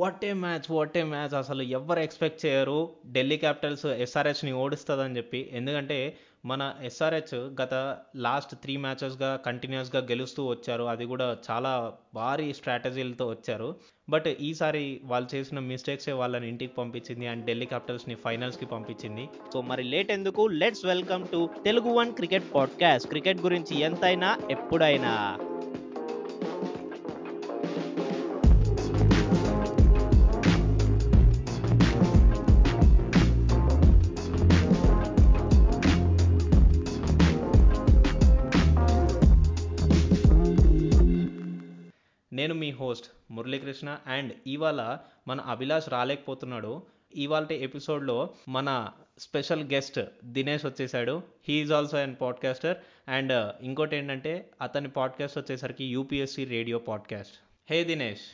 What a match అసలు ఎవరు expect చేయరు ఢిల్లీ క్యాపిటల్స్ ఎస్ఆర్హెచ్ని ఓడిస్తుందని చెప్పి. ఎందుకంటే మన ఎస్ఆర్హెచ్ గత లాస్ట్ 3 మ్యాచెస్గా కంటిన్యూస్గా గెలుస్తూ వచ్చారు, అది కూడా చాలా భారీ స్ట్రాటజీలతో వచ్చారు. బట్ ఈసారి వాళ్ళు చేసిన మిస్టేక్సే వాళ్ళని ఇంటికి పంపించింది అండ్ ఢిల్లీ క్యాపిటల్స్ని ఫైనల్స్కి పంపించింది. సో మరి లేట్ ఎందుకు, let's welcome to TeluguOne cricket podcast. Cricket గురించి ఎంతైనా ఎప్పుడైనా. నేను మీ హోస్ట్ మురళీ కృష్ణ అండ్ ఇవాళ మన అభిలాష్ రాలేకపోతున్నాడు. ఇవాళ ఎపిసోడ్లో మన స్పెషల్ గెస్ట్ దినేష్ వచ్చేసాడు. He is also and podcaster. And ఇంకోటి ఏంటంటే అతని పాడ్కాస్ట్ వచ్చేసరికి UPSC radio podcast. Hey Dinesh.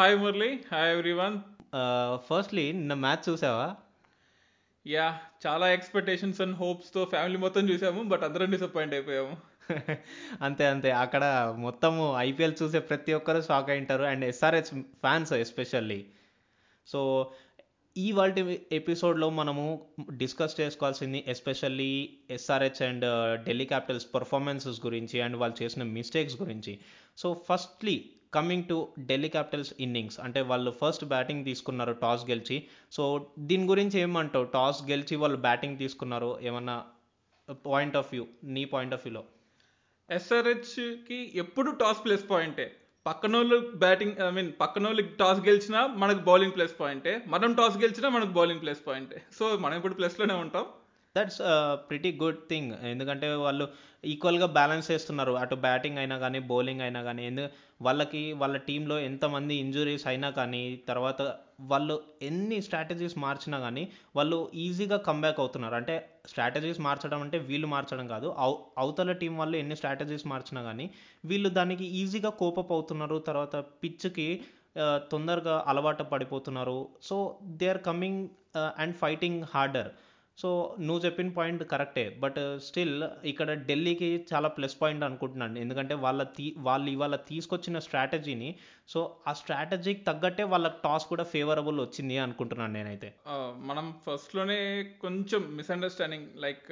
Hi Murali. Hi everyone. Firstly నిన్న మ్యాచ్ చూసావా? యా, చాలా ఎక్స్పెక్టేషన్స్ అండ్ హోప్స్తో ఫ్యామిలీ మొత్తం చూసాము, బట్ అందరం డిసప్పాయింట్ అయిపోయాము. అంతే అక్కడ మొత్తము ఐపీఎల్ చూసే ప్రతి ఒక్కరు షాక్ అయి ఉంటారు and SRH fans especially. So ఈ వాల్టి ఎపిసోడ్లో మనము డిస్కస్ చేసుకోవాల్సింది especially SRH and Delhi Capitals performances గురించి అండ్ వాళ్ళు చేసిన మిస్టేక్స్ గురించి. So firstly coming to Delhi Capitals innings, అంటే వాళ్ళు ఫస్ట్ బ్యాటింగ్ తీసుకున్నారు టాస్ గెలిచి. సో దీని గురించి ఏమంటావు? టాస్ గెలిచి వాళ్ళు బ్యాటింగ్ తీసుకున్నారు, ఏమన్నా పాయింట్ ఆఫ్ వ్యూ, నీ పాయింట్ ఆఫ్ వ్యూలో? ఎస్ఆర్హెచ్కి ఎప్పుడు టాస్ ప్లస్ పాయింటే. పక్కనోళ్ళు బ్యాటింగ్, ఐ మీన్ పక్కనోళ్ళు టాస్ గెలిచినా మనకు బౌలింగ్ ప్లస్ పాయింటే, మనం టాస్ గెలిచినా మనకు బౌలింగ్ ప్లస్ పాయింటే. సో మనం ఇప్పుడు ప్లస్లోనే ఉంటాం. That's pretty good thing. ఎందుకంటే వాళ్ళు ఈక్వల్గా బ్యాలెన్స్ చేస్తున్నారు, అటు బ్యాటింగ్ అయినా కానీ బౌలింగ్ అయినా కానీ. వాళ్ళకి వాళ్ళ టీంలో ఎంతమంది ఇంజురీస్ అయినా కానీ, తర్వాత వాళ్ళు ఎన్ని స్ట్రాటజీస్ మార్చినా కానీ వాళ్ళు ఈజీగా కంబ్యాక్ అవుతున్నారు. అంటే స్ట్రాటజీస్ మార్చడం అంటే వీళ్ళు మార్చడం కాదు, అవతల టీం వాళ్ళు ఎన్ని స్ట్రాటజీస్ మార్చినా కానీ వీళ్ళు దానికి ఈజీగా కోపప్ అవుతున్నారు. తర్వాత పిచ్కి తొందరగా అలవాటు పడిపోతున్నారు. So they are coming and fighting harder. So నువ్వు చెప్పిన పాయింట్ కరెక్టే, బట్ స్టిల్ ఇక్కడ ఢిల్లీకి చాలా ప్లస్ పాయింట్ అనుకుంటున్నాను. ఎందుకంటే వాళ్ళు ఇవాళ తీసుకొచ్చిన స్ట్రాటజీని, సో ఆ స్ట్రాటజీకి తగ్గట్టే వాళ్ళకి టాస్ కూడా ఫేవరబుల్ వచ్చింది అనుకుంటున్నాను నేనైతే. మనం ఫస్ట్లోనే కొంచెం మిస్అండర్స్టాండింగ్, లైక్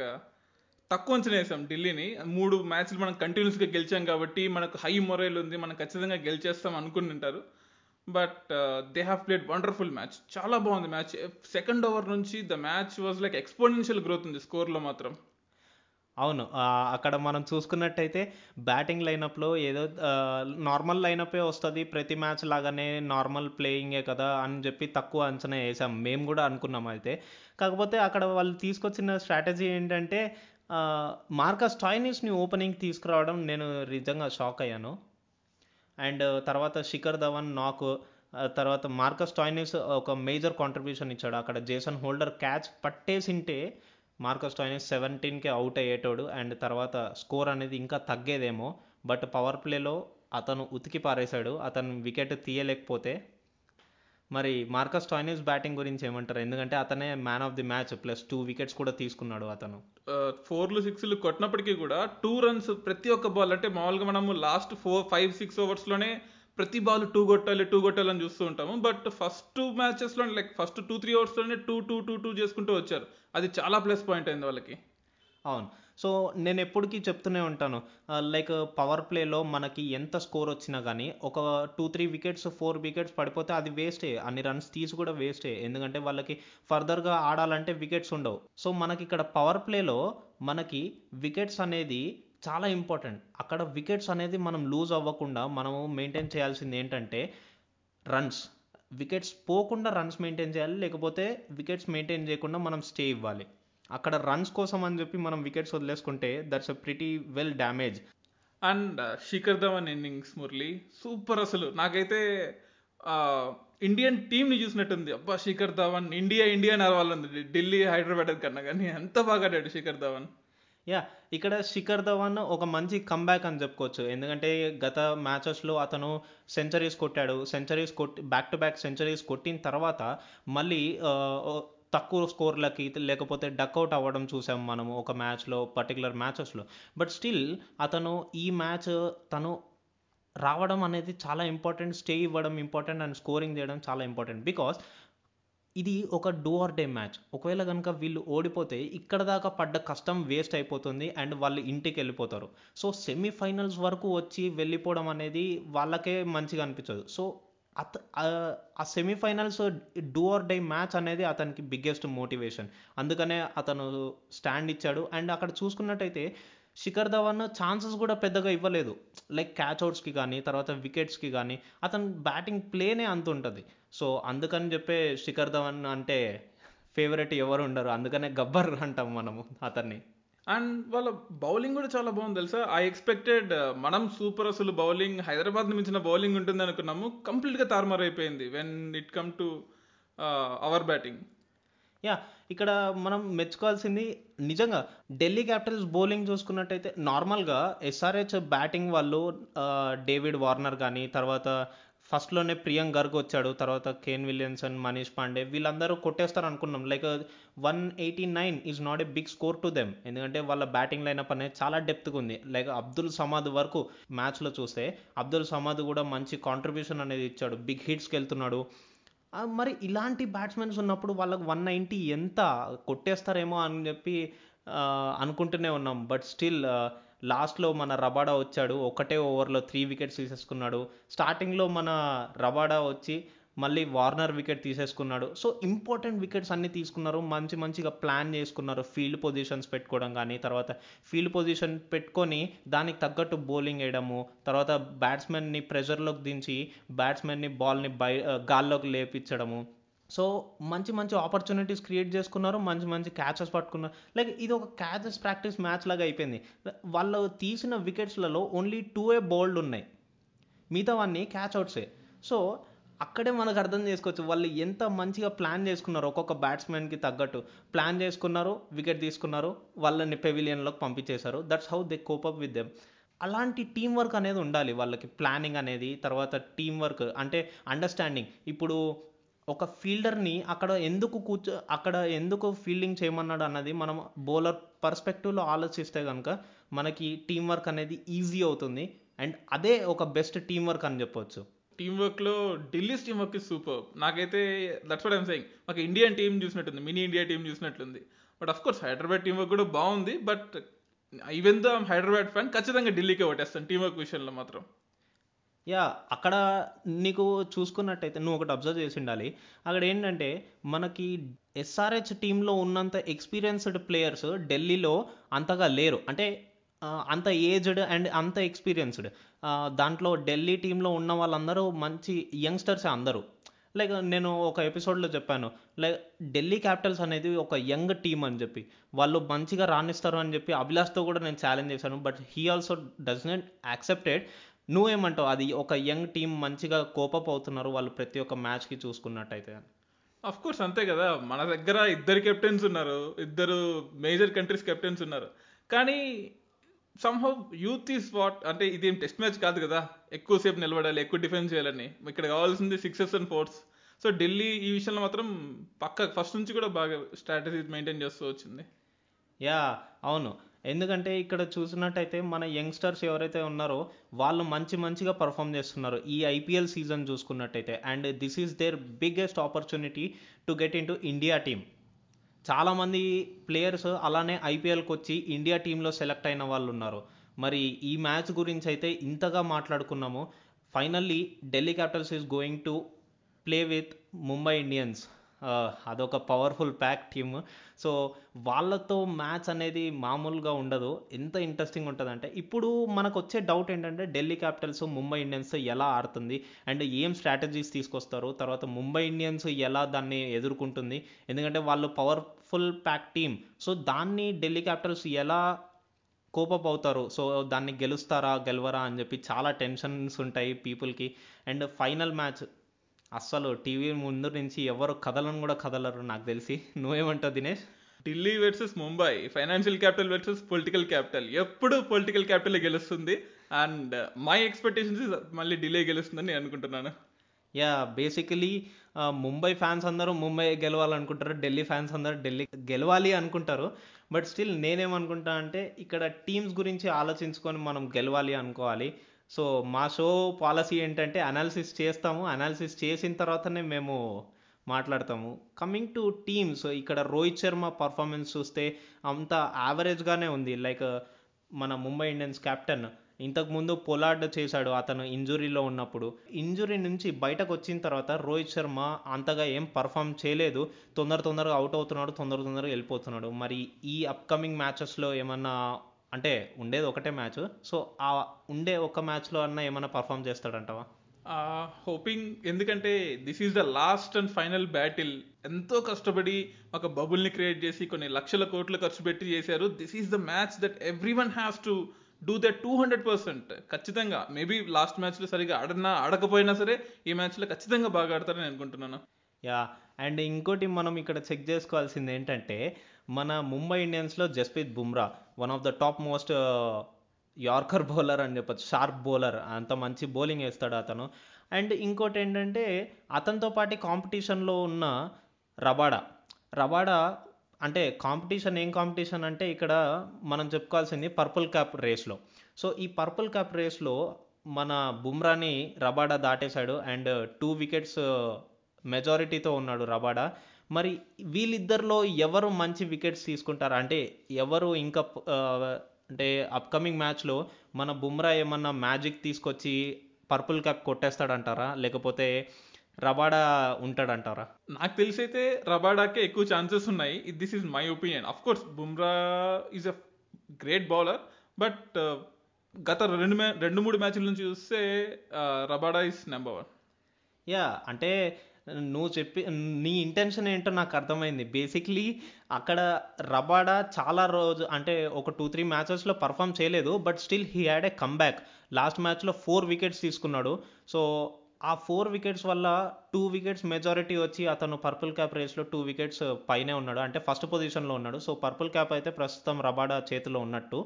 తక్కువ అంచనా వేసాం ఢిల్లీని. 3 మ్యాచ్లు మనం కంటిన్యూస్గా గెలిచాం కాబట్టి మనకు హై మొరైల్ ఉంది, మనం ఖచ్చితంగా గెలిచేస్తాం అనుకుంటుంటారు. But they have played wonderful match. చాలా బాగుంది మ్యాచ్. సెకండ్ ఓవర్ నుంచి the match was like exponential growth ఉంది స్కోర్లో మాత్రం. అవును, అక్కడ మనం చూసుకున్నట్టయితే బ్యాటింగ్ లైనప్లో ఏదో నార్మల్ లైనప్పే వస్తుంది ప్రతి మ్యాచ్ లాగానే, నార్మల్ ప్లేయింగే కదా అని చెప్పి తక్కువ అంచనా వేసాం మేము కూడా అనుకున్నాం. అయితే కాకపోతే అక్కడ వాళ్ళు తీసుకొచ్చిన స్ట్రాటజీ ఏంటంటే మార్కస్ టోయినిష్ని ఓపెనింగ్ తీసుకురావడం. నేను నిజంగా షాక్ అయ్యాను. అండ్ తర్వాత శిఖర్ ధవన్ నాక్, తర్వాత మార్కస్ టోయినిష్ ఒక మేజర్ కాంట్రిబ్యూషన్ ఇచ్చాడు. అక్కడ జేసన్ హోల్డర్ క్యాచ్ పట్టేసింటే మార్కస్ టోయినిష్ 17కి అవుట్ అయ్యేటోడు అండ్ తర్వాత స్కోర్ అనేది ఇంకా తగ్గేదేమో. బట్ పవర్ ప్లేలో అతను ఉతికి పారేశాడు, అతను వికెట్ తీయలేకపోతే. మరి మార్కస్ టోయినిష్ బ్యాటింగ్ గురించి ఏమంటారు? ఎందుకంటే అతనే man of the match, plus 2 wickets కూడా తీసుకున్నాడు అతను. 4లు 6లు కొట్టినప్పటికీ కూడా 2 రన్స్ ప్రతి ఒక్క బాల్. అంటే మామూలుగా మనము లాస్ట్ 4-5-6 ఓవర్స్లోనే ప్రతి బాల్ 2 కొట్టాలని చూస్తూ ఉంటాము, బట్ ఫస్ట్ 2 మ్యాచెస్లో లైక్ ఫస్ట్ 2-3 ఓవర్స్లోనే 2-2-2-2 చేసుకుంటూ వచ్చారు. అది చాలా ప్లస్ పాయింట్ అయింది వాళ్ళకి. అవును. సో నేను ఎప్పటికీ చెప్తూనే ఉంటాను, లైక్ పవర్ ప్లేలో మనకి ఎంత స్కోర్ వచ్చినా కానీ ఒక 2-3 వికెట్స్ 4 వికెట్స్ పడిపోతే అది వేస్టే, అన్ని రన్స్ తీసి కూడా వేస్టే. ఎందుకంటే వాళ్ళకి ఫర్దర్గా ఆడాలంటే వికెట్స్ ఉండవు. సో మనకి ఇక్కడ పవర్ ప్లేలో మనకి వికెట్స్ అనేది చాలా ఇంపార్టెంట్. అక్కడ వికెట్స్ అనేది మనం లూజ్ అవ్వకుండా మనము మెయింటైన్ చేయాల్సింది ఏంటంటే రన్స్. వికెట్స్ పోకుండా రన్స్ మెయింటైన్ చేయాలి, లేకపోతే వికెట్స్ మెయింటైన్ చేయకుండా మనం స్టే ఇవ్వాలి. అక్కడ రన్స్ కోసం అని చెప్పి మనం వికెట్స్ వదిలేసుకుంటే that's a pretty well damage. And Shikhar Dhawan innings Murali super. అసలు నాకైతే ఇండియన్ టీమ్ని చూసినట్టుంది. అబ్బా, శిఖర్ ధవన్ ఇండియా అరవాలంది ఢిల్లీ హైదరాబాద్ కన్నా, కానీ అంత బాగా ఆడాడు శిఖర్ ధవన్. యా, ఇక్కడ శిఖర్ ధవన్ ఒక మంచి కంబ్యాక్ అని చెప్పుకోవచ్చు. ఎందుకంటే గత మ్యాచెస్లో అతను సెంచరీస్ కొట్టాడు. సెంచరీస్ కొట్టి బ్యాక్ టు బ్యాక్ సెంచరీస్ కొట్టిన తర్వాత మళ్ళీ తక్కువ స్కోర్లకి లేకపోతే డక్అవుట్ అవ్వడం చూసాం మనము ఒక మ్యాచ్లో, పర్టికులర్ మ్యాచెస్లో. బట్ స్టిల్ అతను ఈ మ్యాచ్ తను రావడం అనేది చాలా ఇంపార్టెంట్, స్టే ఇవ్వడం ఇంపార్టెంట్ అండ్ స్కోరింగ్ చేయడం చాలా ఇంపార్టెంట్. బికాస్ ఇది ఒక డూ ఆర్ డే మ్యాచ్. ఒకవేళ కనుక వీళ్ళు ఓడిపోతే ఇక్కడ దాకా పడ్డ కష్టం వేస్ట్ అయిపోతుంది అండ్ వాళ్ళు ఇంటికి వెళ్ళిపోతారు. సో సెమీఫైనల్స్ వరకు వచ్చి వెళ్ళిపోవడం అనేది వాళ్ళకే మంచిగా అనిపించదు. సో ఆ semifinals do or die match అనేది అతనికి బిగ్గెస్ట్ మోటివేషన్, అందుకనే అతను స్టాండ్ ఇచ్చాడు. అండ్ అక్కడ చూసుకున్నట్టయితే శిఖర్ ధవన్ ఛాన్సెస్ కూడా పెద్దగా ఇవ్వలేదు, లైక్ క్యాచ్అవుట్స్కి కానీ తర్వాత వికెట్స్కి కానీ. అతను బ్యాటింగ్ ప్లేనే అంత ఉంటుంది. సో అందుకని చెప్పే శిఖర్ ధవన్ అంటే ఫేవరెట్ ఎవరు ఉండరు, అందుకనే గబ్బర్ అంటాం మనము అతన్ని. అండ్ వాళ్ళ బౌలింగ్ కూడా చాలా బాగుంది తెలుసా. ఐ ఎక్స్పెక్టెడ్ మనం సూపర్ అసలు బౌలింగ్ హైదరాబాద్ని మించిన బౌలింగ్ ఉంటుంది అనుకున్నాము, కంప్లీట్గా తారుమారైపోయింది when it come to our batting. Yeah, ఇక్కడ మనం మెచ్చుకోవాల్సింది నిజంగా ఢిల్లీ క్యాపిటల్స్ బౌలింగ్ చూసుకున్నట్టయితే నార్మల్గా ఎస్ఆర్హెచ్ బ్యాటింగ్ వాళ్ళు డేవిడ్ వార్నర్ కానీ, తర్వాత ఫస్ట్లోనే ప్రియాంక్ గర్గ్ వచ్చాడు, తర్వాత కేన్ విలియమ్సన్, మనీష్ పాండే, వీళ్ళందరూ కొట్టేస్తారు అనుకున్నాం. Like 189 is not a big score to them, ఎందుకంటే వాళ్ళ బ్యాటింగ్ లైనప్ అనేది చాలా డెప్త్గా ఉంది. లైక్ అబ్దుల్ సమాద్ వరకు మ్యాచ్లో చూస్తే అబ్దుల్ సమాద్ కూడా మంచి కాంట్రిబ్యూషన్ అనేది ఇచ్చాడు, బిగ్ హిట్స్కి వెళ్తున్నాడు. మరి ఇలాంటి బ్యాట్స్మెన్స్ ఉన్నప్పుడు వాళ్ళకు 190 ఎంత కొట్టేస్తారేమో అని చెప్పి అనుకుంటూనే ఉన్నాం. బట్ స్టిల్ లాస్ట్లో మన రబాడా వచ్చాడు, ఒకటే ఓవర్లో 3 వికెట్స్ తీసేసుకున్నాడు. స్టార్టింగ్లో మన రబాడా వచ్చి మళ్ళీ వార్నర్ వికెట్ తీసేసుకున్నాడు. సో ఇంపార్టెంట్ వికెట్స్ అన్నీ తీసుకున్నారు, మంచి మంచిగా ప్లాన్ చేసుకున్నారు ఫీల్డ్ పొజిషన్స్ పెట్టుకోవడం కానీ, తర్వాత ఫీల్డ్ పొజిషన్ పెట్టుకొని దానికి తగ్గట్టు బౌలింగ్ వేయడము, తర్వాత బ్యాట్స్మెన్ని ప్రెషర్లోకి దించి బ్యాట్స్మెన్ని బాల్ని గాల్లోకి లేపించడము. సో మంచి మంచి ఆపర్చునిటీస్ క్రియేట్ చేసుకున్నారు, మంచి మంచి క్యాచెస్ పట్టుకున్నారు. లైక్ ఇది ఒక క్యాచెస్ ప్రాక్టీస్ మ్యాచ్ లాగా అయిపోయింది. వాళ్ళు తీసిన వికెట్స్లలో ఓన్లీ 2 బౌల్డ్ ఉన్నాయి, మిగతావన్నీ క్యాచ్ అవుట్సే. సో అక్కడే మనకు అర్థం చేసుకోవచ్చు వాళ్ళు ఎంత మంచిగా ప్లాన్ చేసుకున్నారు, ఒక్కొక్క బ్యాట్స్మెన్కి తగ్గట్టు ప్లాన్ చేసుకున్నారు, వికెట్ తీసుకున్నారు, వాళ్ళని పెవిలియన్లోకి పంపించేశారు. That's how they cope up with them. అలాంటి టీం వర్క్ అనేది ఉండాలి వాళ్ళకి, ప్లానింగ్ అనేది, తర్వాత టీం వర్క్ అంటే అండర్స్టాండింగ్. ఇప్పుడు ఒక ఫీల్డర్ని అక్కడ ఎందుకు ఫీల్డింగ్ చేయమన్నాడు అన్నది మనం బౌలర్ పర్స్పెక్టివ్లో ఆలోచిస్తే కనుక మనకి టీం వర్క్ అనేది ఈజీ అవుతుంది. అండ్ అదే ఒక బెస్ట్ టీం వర్క్ అని చెప్పవచ్చు. టీమ్ వర్క్లో Delhi's team work is super. నాకైతే దట్స్ వాట్ ఐమ్ సెయింగ్, మాకు ఇండియన్ టీం చూసినట్టుంది, మినీ ఇండియా టీం చూసినట్లుంది. But of course Hyderabad team work కూడా బాగుంది. But even though I'm Hyderabad fan, ఖచ్చితంగా ఢిల్లీకే ఓటేస్తాను టీం వర్క్ విషయంలో మాత్రం. యా, అక్కడ నీకు చూసుకున్నట్టయితే నువ్వు ఒకటి అబ్జర్వ్ చేసి ఉండాలి. అక్కడ ఏంటంటే మనకి ఎస్ఆర్హెచ్ టీంలో ఉన్నంత ఎక్స్పీరియన్స్డ్ ప్లేయర్స్ ఢిల్లీలో అంతగా లేరు, అంటే అంత ఏజ్డ్ అండ్ అంత ఎక్స్పీరియన్స్డ్. దాంట్లో ఢిల్లీ టీంలో ఉన్న వాళ్ళందరూ మంచి యంగ్స్టర్సే అందరూ. లైక్ నేను ఒక ఎపిసోడ్లో చెప్పాను, లైక్ ఢిల్లీ క్యాపిటల్స్ అనేది ఒక యంగ్ టీమ్ అని చెప్పి, వాళ్ళు మంచిగా రాణిస్తారు అని చెప్పి అభిలాష్తో కూడా నేను ఛాలెంజ్ చేశాను. But he also does not accepted. నువ్వేమంటావు, అది ఒక యంగ్ టీం మంచిగా కోపప్ అవుతున్నారు వాళ్ళు ప్రతి ఒక్క మ్యాచ్కి చూసుకున్నట్టయితే? అఫ్ కోర్స్ అంతే కదా, మన దగ్గర 2 కెప్టెన్స్ ఉన్నారు, 2 మేజర్ కంట్రీస్ కెప్టెన్స్ ఉన్నారు. కానీ somehow youth is what, అంటే ఇదేం టెస్ట్ మ్యాచ్ కాదు కదా ఎక్కువసేపు నిలబడాలి, ఎక్కువ డిఫెన్స్ చేయాలని. ఇక్కడ కావాల్సింది 6s and 4s. So Delhi ఈ విషయంలో మాత్రం పక్క ఫస్ట్ నుంచి కూడా బాగా స్ట్రాటజీ మెయింటైన్ చేస్తూ వచ్చింది. యా అవును, ఎందుకంటే ఇక్కడ చూసినట్టయితే మన యంగ్స్టర్స్ ఎవరైతే ఉన్నారో వాళ్ళు మంచి మంచిగా పర్ఫామ్ చేస్తున్నారు ఈ ఐపీఎల్ సీజన్ చూసుకున్నట్టయితే. And this is their biggest opportunity to get in to India team. చాలామంది ప్లేయర్స్ అలానే ఐపీఎల్కి వచ్చి ఇండియా టీంలో సెలెక్ట్ అయిన వాళ్ళు ఉన్నారు. మరి ఈ మ్యాచ్ గురించి అయితే ఇంతగా మాట్లాడుకున్నాము. Finally Delhi Capitals is going to play with Mumbai Indians. అదొక పవర్ఫుల్ ప్యాక్ టీమ్. సో వాళ్ళతో మ్యాచ్ అనేది మామూలుగా ఉండదు, ఎంత ఇంట్రెస్టింగ్ ఉంటుందంటే. ఇప్పుడు మనకు వచ్చే డౌట్ ఏంటంటే ఢిల్లీ క్యాపిటల్స్ ముంబై ఇండియన్స్ ఎలా ఆడుతుంది అండ్ ఏం స్ట్రాటజీస్ తీసుకొస్తారు, తర్వాత ముంబై ఇండియన్స్ ఎలా దాన్ని ఎదుర్కొంటుంది, ఎందుకంటే వాళ్ళు పవర్ఫుల్ ప్యాక్ టీమ్. సో దాన్ని ఢిల్లీ క్యాపిటల్స్ ఎలా కోపప్ అవుతారు, సో దాన్ని గెలుస్తారా గెలవరా అని చెప్పి చాలా టెన్షన్స్ ఉంటాయి పీపుల్కి. అండ్ ఫైనల్ మ్యాచ్ అస్సలు టీవీ ముందు నుంచి ఎవరు కదలను కూడా కదలరు నాకు తెలిసి. నువ్వేమంటావు Dinesh? Delhi versus Mumbai, financial capital versus political capital. ఎప్పుడు పొలిటికల్ క్యాపిటల్ గెలుస్తుంది అండ్ మై ఎక్స్పెక్టేషన్స్ మళ్ళీ ఢిల్లీ గెలుస్తుందని నేను అనుకుంటున్నాను. యా, బేసికలీ ముంబై ఫ్యాన్స్ అందరూ ముంబై గెలవాలనుకుంటారు, ఢిల్లీ ఫ్యాన్స్ అందరూ ఢిల్లీ గెలవాలి అనుకుంటారు. బట్ స్టిల్ నేనేమనుకుంటా అంటే ఇక్కడ టీమ్స్ గురించి ఆలోచించుకొని మనం గెలవాలి అనుకోవాలి. సో మా షో పాలసీ ఏంటంటే అనాలిసిస్ చేస్తాము, అనాలిసిస్ చేసిన తర్వాతనే మేము మాట్లాడతాము. కమింగ్ టు టీమ్స్, ఇక్కడ రోహిత్ శర్మ పర్ఫార్మెన్స్ చూస్తే అంత యావరేజ్గానే ఉంది. లైక్ మన ముంబై ఇండియన్స్ కెప్టెన్ ఇంతకుముందు పొలార్డ్ చేశాడు, అతను ఇంజురీలో ఉన్నప్పుడు. ఇంజురీ నుంచి బయటకు వచ్చిన తర్వాత రోహిత్ శర్మ అంతగా ఏం పర్ఫామ్ చేయలేదు, తొందరగా అవుట్ అవుతున్నాడు, తొందరగా వెళ్ళిపోతున్నాడు. మరి ఈ అప్కమింగ్ మ్యాచెస్లో ఏమన్నా, అంటే ఉండేది ఒకటే మ్యాచ్, సో ఆ ఉండే ఒక మ్యాచ్లో అన్నా ఏమన్నా పర్ఫామ్ చేస్తాడంటావా? హోపింగ్, ఎందుకంటే this is the last and final battle. ఎంతో కష్టపడి ఒక బబుల్ని క్రియేట్ చేసి కొన్ని లక్షల కోట్లు ఖర్చు పెట్టి చేశారు. This is the match that everyone has to do that 200%. ఖచ్చితంగా మేబీ లాస్ట్ మ్యాచ్లో సరిగా ఆడకపోయినా సరే ఈ మ్యాచ్లో ఖచ్చితంగా బాగా ఆడతారని అనుకుంటున్నాను. యా, అండ్ ఇంకోటి మనం ఇక్కడ చెక్ చేసుకోవాల్సింది ఏంటంటే మన ముంబై ఇండియన్స్లో Jasprit Bumrah one of the top most yorker bowler అని చెప్పచ్చు, షార్ప్ బౌలర్, అంత మంచి బౌలింగ్ వేస్తాడు అతను. అండ్ ఇంకోటి ఏంటంటే అతనితో పాటు కాంపిటీషన్లో ఉన్న రబాడా, అంటే కాంపిటీషన్ అంటే ఇక్కడ మనం చెప్పుకోవాల్సింది పర్పుల్ క్యాప్ రేస్లో. సో ఈ పర్పుల్ క్యాప్ రేస్లో మన బుమ్రాని రబాడా దాటేశాడు అండ్ 2 వికెట్స్ మెజారిటీతో ఉన్నాడు రబాడా. మరి వీళ్ళిద్దరిలో ఎవరు మంచి వికెట్స్ తీసుకుంటారు, అంటే ఎవరు ఇంకా, అంటే అప్కమింగ్ మ్యాచ్లో మన బుమ్రా ఏమన్నా మ్యాజిక్ తీసుకొచ్చి పర్పుల్ క్యాప్ కొట్టేస్తాడంటారా, లేకపోతే రబాడా ఉంటాడంటారా? నాకు తెలిసి అయితే రబాడాకే ఎక్కువ ఛాన్సెస్ ఉన్నాయి. This is my opinion. Of course Bumrah is a great bowler, but గత రెండు మూడు మ్యాచ్ల నుంచి చూస్తే రబాడా ఈజ్ నెంబర్ 1. యా, అంటే నువ్వు నీ ఇంటెన్షన్ ఏంటో నాకు అర్థమైంది. బేసిక్లీ అక్కడ రబాడా చాలా రోజు, అంటే ఒక 2-3 మ్యాచెస్లో పర్ఫామ్ చేయలేదు, but still he had a comeback. Last మ్యాచ్లో 4 వికెట్స్ తీసుకున్నాడు. సో ఆ 4 వికెట్స్ వల్ల 2 వికెట్స్ మెజారిటీ వచ్చి అతను పర్పుల్ క్యాప్ రేస్లో 2 వికెట్స్ పైనే ఉన్నాడు, అంటే ఫస్ట్ పొజిషన్లో ఉన్నాడు. సో పర్పుల్ క్యాప్ అయితే ప్రస్తుతం రబాడా చేతిలో ఉన్నట్టు.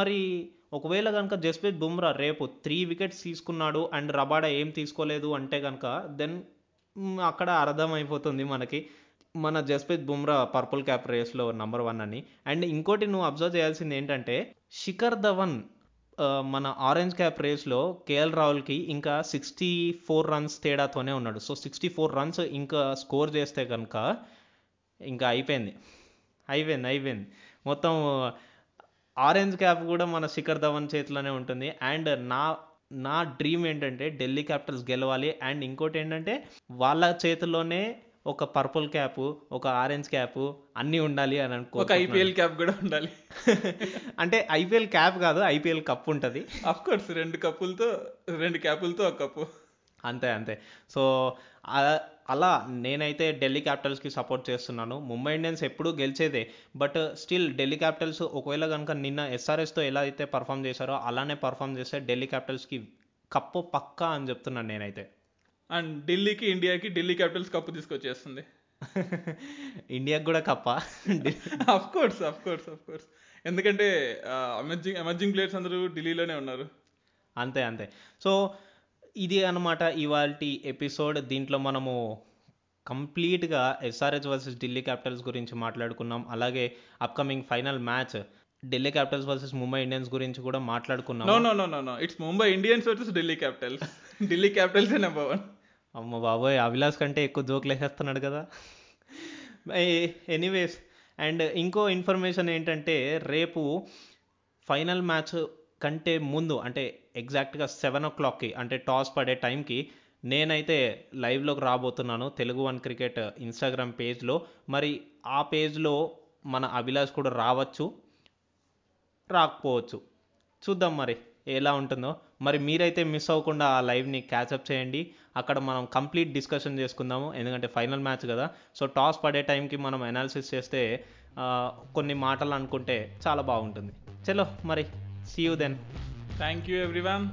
మరి ఒకవేళ కనుక జస్ప్రీత్ బుమ్రా రేపు 3 వికెట్స్ తీసుకున్నాడు అండ్ రబాడా ఏం తీసుకోలేదు అంటే కనుక, దెన్ అక్కడ అర్థమైపోతుంది మనకి మన జస్ప్రీత్ బుమ్రా పర్పుల్ క్యాప్ రేస్లో నెంబర్ 1 అని. అండ్ ఇంకోటి నువ్వు అబ్జర్వ్ చేయాల్సింది ఏంటంటే శిఖర్ ధవన్ మన ఆరెంజ్ క్యాప్ రేస్లో కేఎల్ రాహుల్కి ఇంకా 64 రన్స్ తేడాతోనే ఉన్నాడు. సో 64 రన్స్ ఇంకా స్కోర్ చేస్తే కనుక ఇంకా అయిపోయింది మొత్తం. ఆరెంజ్ క్యాప్ కూడా మన శిఖర్ ధవన్ చేతిలోనే ఉంటుంది. అండ్ నా డ్రీమ్ ఏంటంటే ఢిల్లీ క్యాపిటల్స్ గెలవాలి, అండ్ ఇంకోటి ఏంటంటే వాళ్ళ చేతిలోనే ఒక పర్పుల్ క్యాప్, ఒక ఆరెంజ్ క్యాప్ అన్నీ ఉండాలి అని అనుకో. ఒక ఐపీఎల్ క్యాప్ కూడా ఉండాలి. అంటే ఐపీఎల్ క్యాప్ కాదు, ఐపీఎల్ కప్ ఉంటుంది. అఫ్ కోర్స్ 2 క్యాపులతో ఒక కప్పు, అంతే. సో అలా నేనైతే ఢిల్లీ క్యాపిటల్స్కి సపోర్ట్ చేస్తున్నాను. ముంబై ఇండియన్స్ ఎప్పుడూ గెలిచేదే, బట్ స్టిల్ ఢిల్లీ క్యాపిటల్స్ ఒకవేళ కనుక నిన్న ఎస్ఆర్ఎస్తో ఎలా అయితే పర్ఫామ్ చేశారో అలానే పర్ఫామ్ చేస్తే ఢిల్లీ క్యాపిటల్స్కి కప్పు పక్కా అని చెప్తున్నాను నేనైతే. అండ్ ఢిల్లీకి, ఇండియాకి ఢిల్లీ క్యాపిటల్స్ కప్పు తీసుకొచ్చేస్తుంది. ఇండియాకి కూడా కప్పా? అఫ్ కోర్స్, ఎందుకంటే ఎమర్జింగ్ ప్లేయర్స్ అందరూ ఢిల్లీలోనే ఉన్నారు. అంతే. సో ఇది అనమాట ఇవాల్టి ఎపిసోడ్. దీంట్లో మనము కంప్లీట్గా ఎస్ఆర్హెచ్ వర్సెస్ ఢిల్లీ క్యాపిటల్స్ గురించి మాట్లాడుకున్నాం, అలాగే upcoming final match Delhi Capitals versus Mumbai Indians గురించి కూడా మాట్లాడుకున్నాం. No, it's Mumbai Indians versus Delhi Capitals number 1. అమ్మ బాబోయ్, అభిలాష్ కంటే ఎక్కువ జోకులు వేసేస్తున్నాడు కదా. ఎనీవేస్, అండ్ ఇంకో ఇన్ఫర్మేషన్ ఏంటంటే రేపు ఫైనల్ మ్యాచ్ కంటే ముందు, అంటే ఎగ్జాక్ట్గా 7 o'clockకి, అంటే టాస్ పడే టైంకి నేనైతే లైవ్లోకి రాబోతున్నాను Teluguvone Cricket ఇన్స్టాగ్రామ్ పేజ్లో. మరి ఆ పేజ్లో మన అభిలాష్ కూడా రావచ్చు, రాకపోవచ్చు, చూద్దాం మరి ఎలా ఉంటుందో. మరి మీరైతే మిస్ అవ్వకుండా ఆ లైవ్ని క్యాచప్ చేయండి. అక్కడ మనం కంప్లీట్ డిస్కషన్ చేసుకుందాము, ఎందుకంటే ఫైనల్ మ్యాచ్ కదా. సో టాస్ పడే టైంకి మనం అనాలిసిస్ చేస్తే కొన్ని మాటలు అనుకుంటే చాలా బాగుంటుంది. చలో మరి, see you then. Thank you everyone.